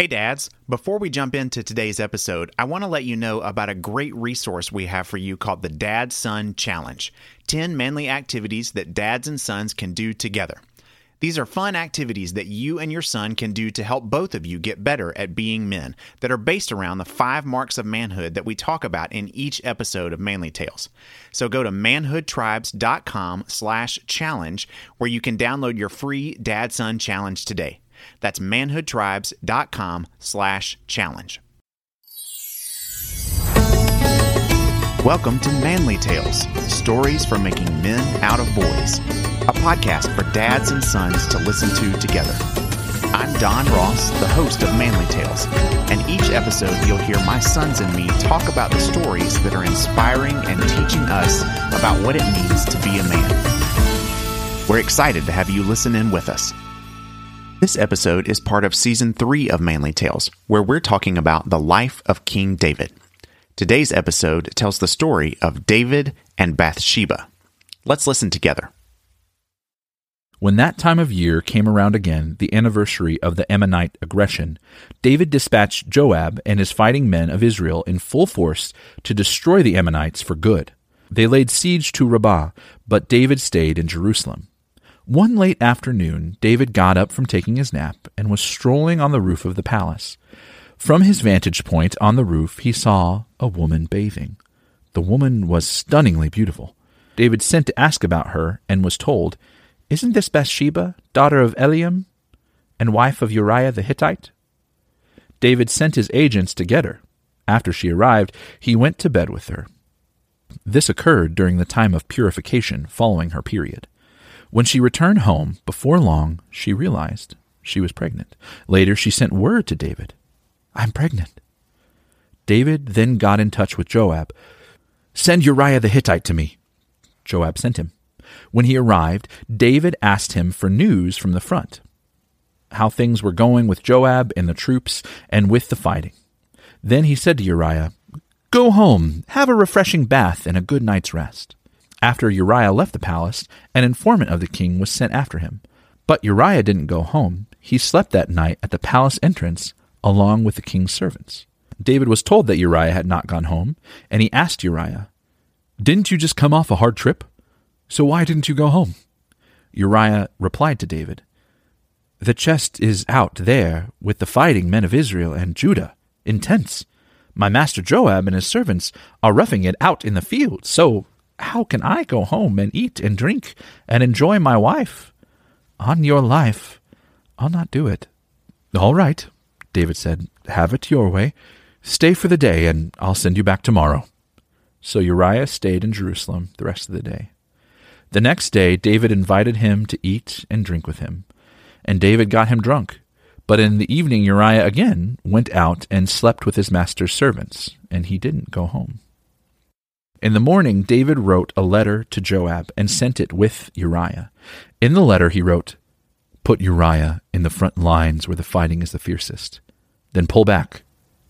Hey dads, before we jump into today's episode, I want to let you know about a great resource we have for you called the Dad Son Challenge, 10 manly activities that dads and sons can do together. These are fun activities that you and your son can do to help both of you get better at being men that are based around the 5 marks of manhood that we talk about in each episode of Manly Tales. So go to manhoodtribes.com/challenge where you can download your free Dad-Son Challenge today. That's manhoodtribes.com/challenge. Welcome to Manly Tales, stories for making men out of boys, a podcast for dads and sons to listen to together. I'm Don Ross, the host of Manly Tales, and each episode you'll hear my sons and me talk about the stories that are inspiring and teaching us about what it means to be a man. We're excited to have you listen in with us. This episode is part of Season 3 of Manly Tales, where we're talking about the life of King David. Today's episode tells the story of David and Bathsheba. Let's listen together. When that time of year came around again, the anniversary of the Ammonite aggression, David dispatched Joab and his fighting men of Israel in full force to destroy the Ammonites for good. They laid siege to Rabbah, but David stayed in Jerusalem. One late afternoon, David got up from taking his nap and was strolling on the roof of the palace. From his vantage point on the roof, he saw a woman bathing. The woman was stunningly beautiful. David sent to ask about her and was told, "Isn't this Bathsheba, daughter of Eliam, and wife of Uriah the Hittite?" David sent his agents to get her. After she arrived, he went to bed with her. This occurred during the time of purification following her period. When she returned home, before long, she realized she was pregnant. Later, she sent word to David, "I'm pregnant." David then got in touch with Joab. "Send Uriah the Hittite to me." Joab sent him. When he arrived, David asked him for news from the front, how things were going with Joab and the troops and with the fighting. Then he said to Uriah, "Go home, have a refreshing bath and a good night's rest." After Uriah left the palace, an informant of the king was sent after him. But Uriah didn't go home. He slept that night at the palace entrance along with the king's servants. David was told that Uriah had not gone home, and he asked Uriah, "Didn't you just come off a hard trip? So why didn't you go home?" Uriah replied to David, "The chest is out there with the fighting men of Israel and Judah, intense. My master Joab and his servants are roughing it out in the field, so how can I go home and eat and drink and enjoy my wife? On your life, I'll not do it." "All right," David said, "have it your way. Stay for the day, and I'll send you back tomorrow." So Uriah stayed in Jerusalem the rest of the day. The next day, David invited him to eat and drink with him, and David got him drunk. But in the evening, Uriah again went out and slept with his master's servants, and he didn't go home. In the morning, David wrote a letter to Joab and sent it with Uriah. In the letter, he wrote, "Put Uriah in the front lines where the fighting is the fiercest. Then pull back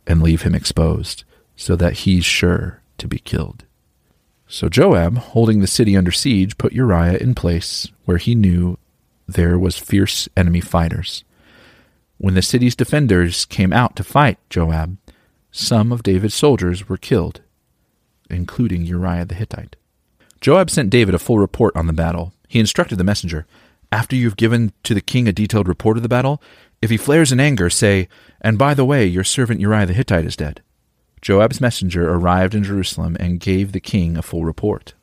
and leave him exposed so that he's sure to be killed." So Joab, holding the city under siege, put Uriah in place where he knew there was fierce enemy fighters. When the city's defenders came out to fight Joab, some of David's soldiers were killed, including Uriah the Hittite. Joab sent David a full report on the battle. He instructed the messenger, "After you've given to the king a detailed report of the battle, if he flares in anger, say, 'And by the way, your servant Uriah the Hittite is dead.'" Joab's messenger arrived in Jerusalem and gave the king a full report.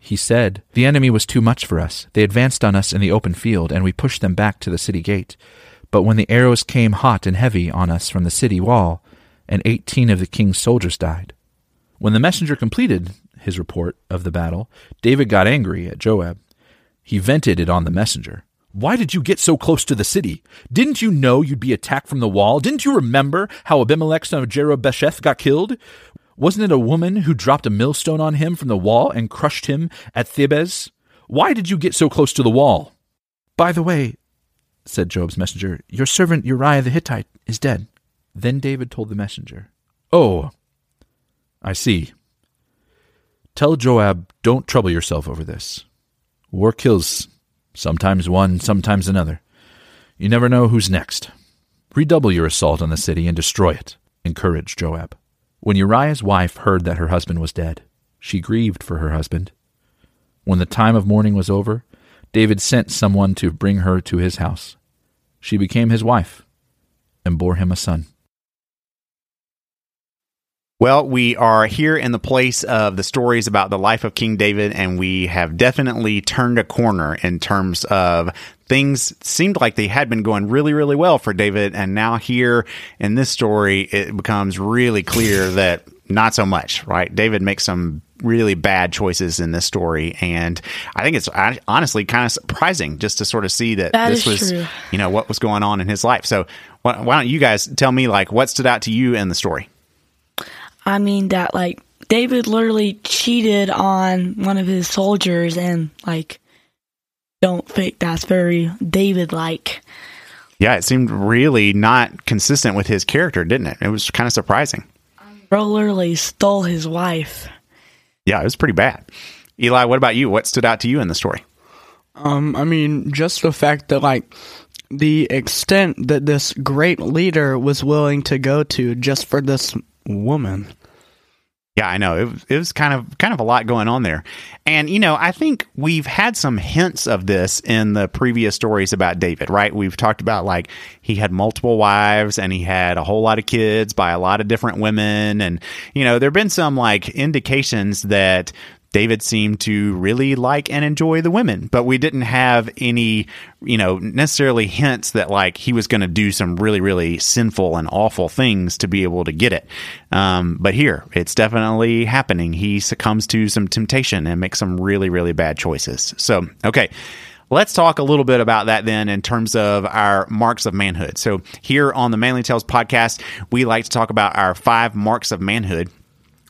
He said, "The enemy was too much for us. They advanced on us in the open field, and we pushed them back to the city gate. But when the arrows came hot and heavy on us from the city wall, and 18 of the king's soldiers died." When the messenger completed his report of the battle, David got angry at Joab. He vented it on the messenger. "Why did you get so close to the city? Didn't you know you'd be attacked from the wall? Didn't you remember how Abimelech son of Jerubbesheth got killed? Wasn't it a woman who dropped a millstone on him from the wall and crushed him at Thebes? Why did you get so close to the wall?" "By the way," said Joab's messenger, "your servant Uriah the Hittite is dead." Then David told the messenger, "Oh, I see. Tell Joab, don't trouble yourself over this. War kills, sometimes one, sometimes another. You never know who's next. Redouble your assault on the city and destroy it," encouraged Joab. When Uriah's wife heard that her husband was dead, she grieved for her husband. When the time of mourning was over, David sent someone to bring her to his house. She became his wife and bore him a son. Well, we are here in the place of the stories about the life of King David, and we have definitely turned a corner in terms of things seemed like they had been going really, really well for David, and now here in this story, it becomes really clear that not so much, right? David makes some really bad choices in this story, and I think it's honestly kind of surprising just to sort of see that this was, true. You know, what was going on in his life. So why don't you guys tell me, like, what stood out to you in the story? I mean that, like, David literally cheated on one of his soldiers, and, like, don't think that's very David-like. Yeah, it seemed really not consistent with his character, didn't it? It was kind of surprising. Bro literally stole his wife. Yeah, it was pretty bad. Eli, what about you? What stood out to you in the story? I mean, just the fact that, like, the extent that this great leader was willing to go to just for this woman. Yeah, I know. It was kind of a lot going on there. And, you know, I think we've had some hints of this in the previous stories about David, right? We've talked about, like, he had multiple wives and he had a whole lot of kids by a lot of different women. And, you know, there have been some, like, indications that David seemed to really like and enjoy the women, but we didn't have any, you know, necessarily hints that, like, he was going to do some really, really sinful and awful things to be able to get it. But here, it's definitely happening. He succumbs to some temptation and makes some really, really bad choices. So, okay. Let's talk a little bit about that then in terms of our marks of manhood. So here on the Manly Tales podcast, we like to talk about our 5 marks of manhood,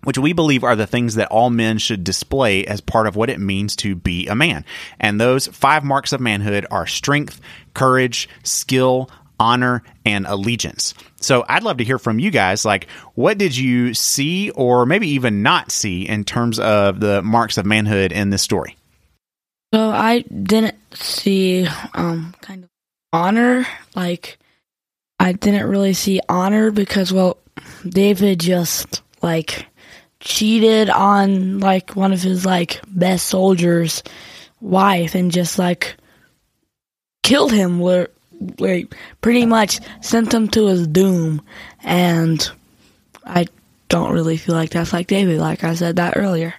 which we believe are the things that all men should display as part of what it means to be a man. And those 5 marks of manhood are strength, courage, skill, honor, and allegiance. So I'd love to hear from you guys, like, what did you see or maybe even not see in terms of the marks of manhood in this story? So I didn't see kind of honor. Like, I didn't really see honor because, well, David just, like, cheated on, like, one of his, like, best soldiers' wife and just, like, killed him, like, pretty much sent him to his doom. And I don't really feel like that's like David, like I said that earlier.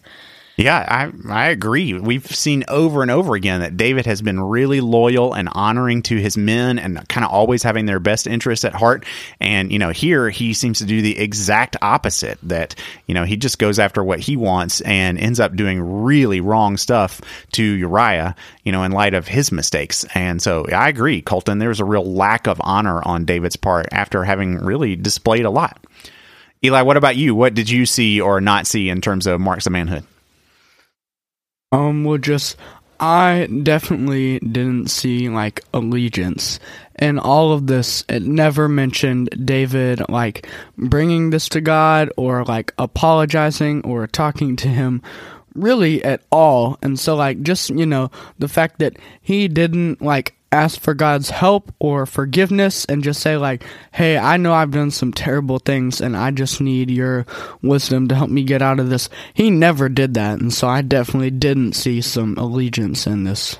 Yeah, I agree. We've seen over and over again that David has been really loyal and honoring to his men and kind of always having their best interests at heart. And, you know, here he seems to do the exact opposite, that, you know, he just goes after what he wants and ends up doing really wrong stuff to Uriah, you know, in light of his mistakes. And so I agree, Colton, there's a real lack of honor on David's part after having really displayed a lot. Eli, what about you? What did you see or not see in terms of marks of manhood? I definitely didn't see, like, allegiance. In all of this, it never mentioned David, like, bringing this to God or, like, apologizing or talking to him really at all. And so, like, just, you know, the fact that he didn't, like, ask for God's help or forgiveness and just say, like, hey, I know I've done some terrible things and I just need your wisdom to help me get out of this. He never did that, and so I definitely didn't see some allegiance in this.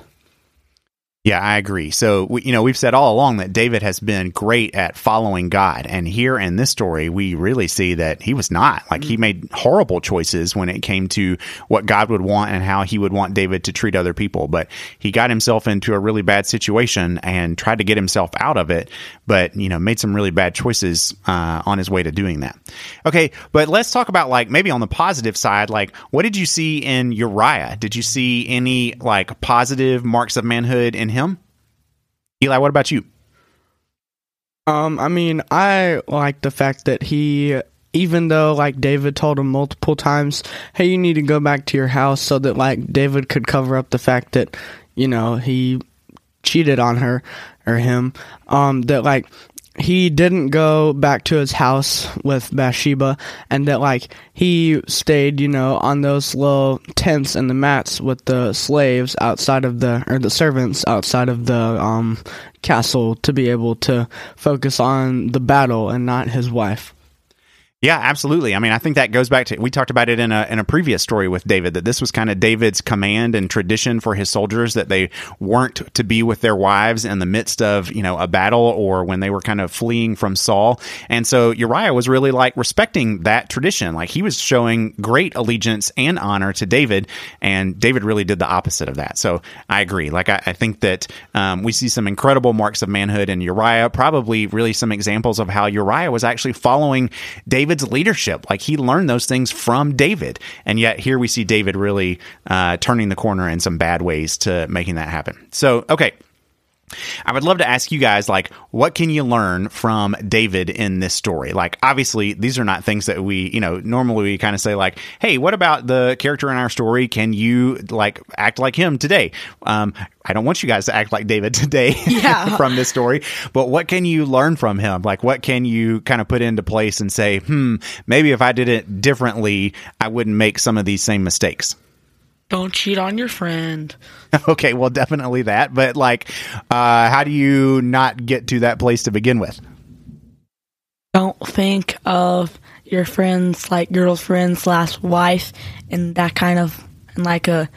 Yeah, I agree. So, you know, we've said all along that David has been great at following God. And here in this story, we really see that he was not. Like, he made horrible choices when it came to what God would want and how he would want David to treat other people. But he got himself into a really bad situation and tried to get himself out of it, but, you know, made some really bad choices on his way to doing that. Okay, but let's talk about, like, maybe on the positive side, like, what did you see in Uriah? Did you see any, like, positive marks of manhood in him? Eli, what about you? I mean, I like the fact that he, even though, like, David told him multiple times, hey, you need to go back to your house, so that, like, David could cover up the fact that, you know, he cheated on her or him, that, like, he didn't go back to his house with Bathsheba, and that, like, he stayed, you know, on those little tents and the mats with the slaves outside of the servants outside of the castle to be able to focus on the battle and not his wife. Yeah, absolutely. I mean, I think that goes back to, we talked about it in a previous story with David, that this was kind of David's command and tradition for his soldiers, that they weren't to be with their wives in the midst of, you know, a battle or when they were kind of fleeing from Saul. And so Uriah was really like respecting that tradition. Like, he was showing great allegiance and honor to David, and David really did the opposite of that. So I agree. Like, I think that we see some incredible marks of manhood in Uriah, probably really some examples of how Uriah was actually following David's leadership. Like, he learned those things from David, and yet here we see David really turning the corner in some bad ways to making that happen. So, okay, I would love to ask you guys, like, what can you learn from David in this story? Like, obviously, these are not things that we, you know, normally we kind of say, like, hey, what about the character in our story? Can you, like, act like him today? I don't want you guys to act like David today from this story, but what can you learn from him? Like, what can you kind of put into place and say, maybe if I did it differently, I wouldn't make some of these same mistakes? Don't cheat on your friend. Okay, well, definitely that. But, like, how do you not get to that place to begin with? Don't think of your friends, like, girlfriend/wife in that kind of, in like a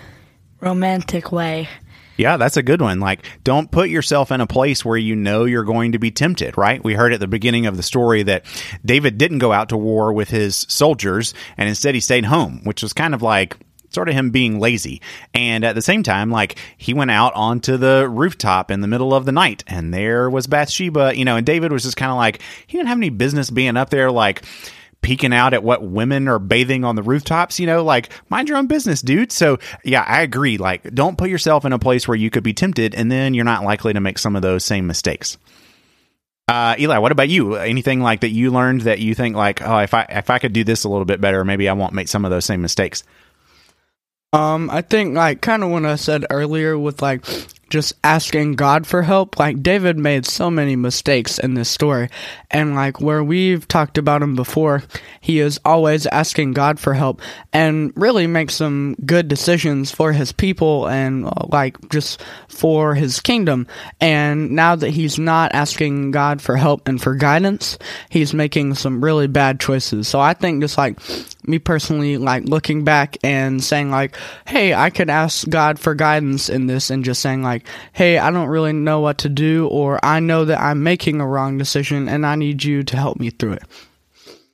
romantic way. Yeah, that's a good one. Like, don't put yourself in a place where you know you're going to be tempted, right? We heard at the beginning of the story that David didn't go out to war with his soldiers, and instead he stayed home, which was kind of like sort of him being lazy. And at the same time, like, he went out onto the rooftop in the middle of the night, and there was Bathsheba, you know, and David was just kind of like, he didn't have any business being up there, like, peeking out at what women are bathing on the rooftops, you know, like, mind your own business, dude. So yeah, I agree. Like, don't put yourself in a place where you could be tempted, and then you're not likely to make some of those same mistakes. Eli, what about you? Anything like that you learned that you think, like, oh, if I could do this a little bit better, maybe I won't make some of those same mistakes? I think, like, kind of what I said earlier with, like, just asking God for help. Like, David made so many mistakes in this story, and, like, where we've talked about him before, he is always asking God for help and really makes some good decisions for his people and, like, just for his kingdom. And now that he's not asking God for help and for guidance, he's making some really bad choices. So I think just, like, me personally, like, looking back and saying, like, hey, I could ask God for guidance in this, and just saying, like, hey, I don't really know what to do, or I know that I'm making a wrong decision and I need you to help me through it.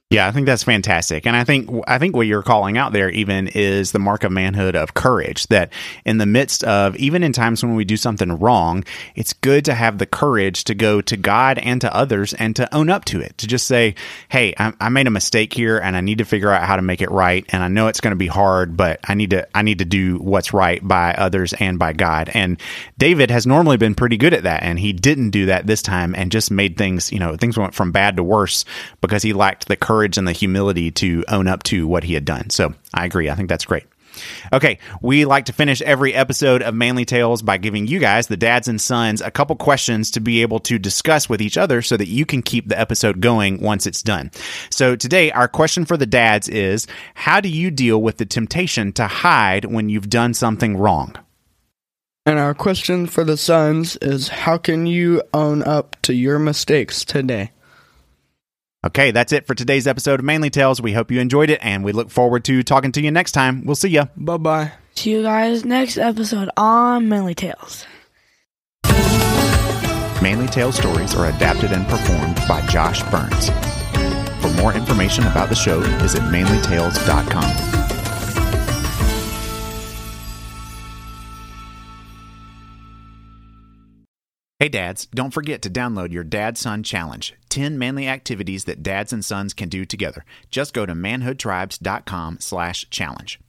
Yeah, I think that's fantastic. And I think what you're calling out there even is the mark of manhood of courage, that in the midst of, even in times when we do something wrong, it's good to have the courage to go to God and to others and to own up to it, to just say, hey, I made a mistake here and I need to figure out how to make it right. And I know it's going to be hard, but I need to do what's right by others and by God. And David has normally been pretty good at that, and he didn't do that this time and just made things, you know, things went from bad to worse because he lacked the courage and the humility to own up to what he had done. So I agree. I think that's great. Okay, we like to finish every episode of Manly Tales by giving you guys, the dads and sons, a couple questions to be able to discuss with each other so that you can keep the episode going once it's done. So today, our question for the dads is, how do you deal with the temptation to hide when you've done something wrong? And our question for the sons is, how can you own up to your mistakes today? Okay, that's it for today's episode of Manly Tales. We hope you enjoyed it, and we look forward to talking to you next time. We'll see ya. Bye-bye. See you guys next episode on Manly Tales. Manly Tales stories are adapted and performed by Josh Burns. For more information about the show, visit manlytales.com. Hey dads, don't forget to download your Dad Son Challenge, 10 manly activities that dads and sons can do together. Just go to manhoodtribes.com/challenge.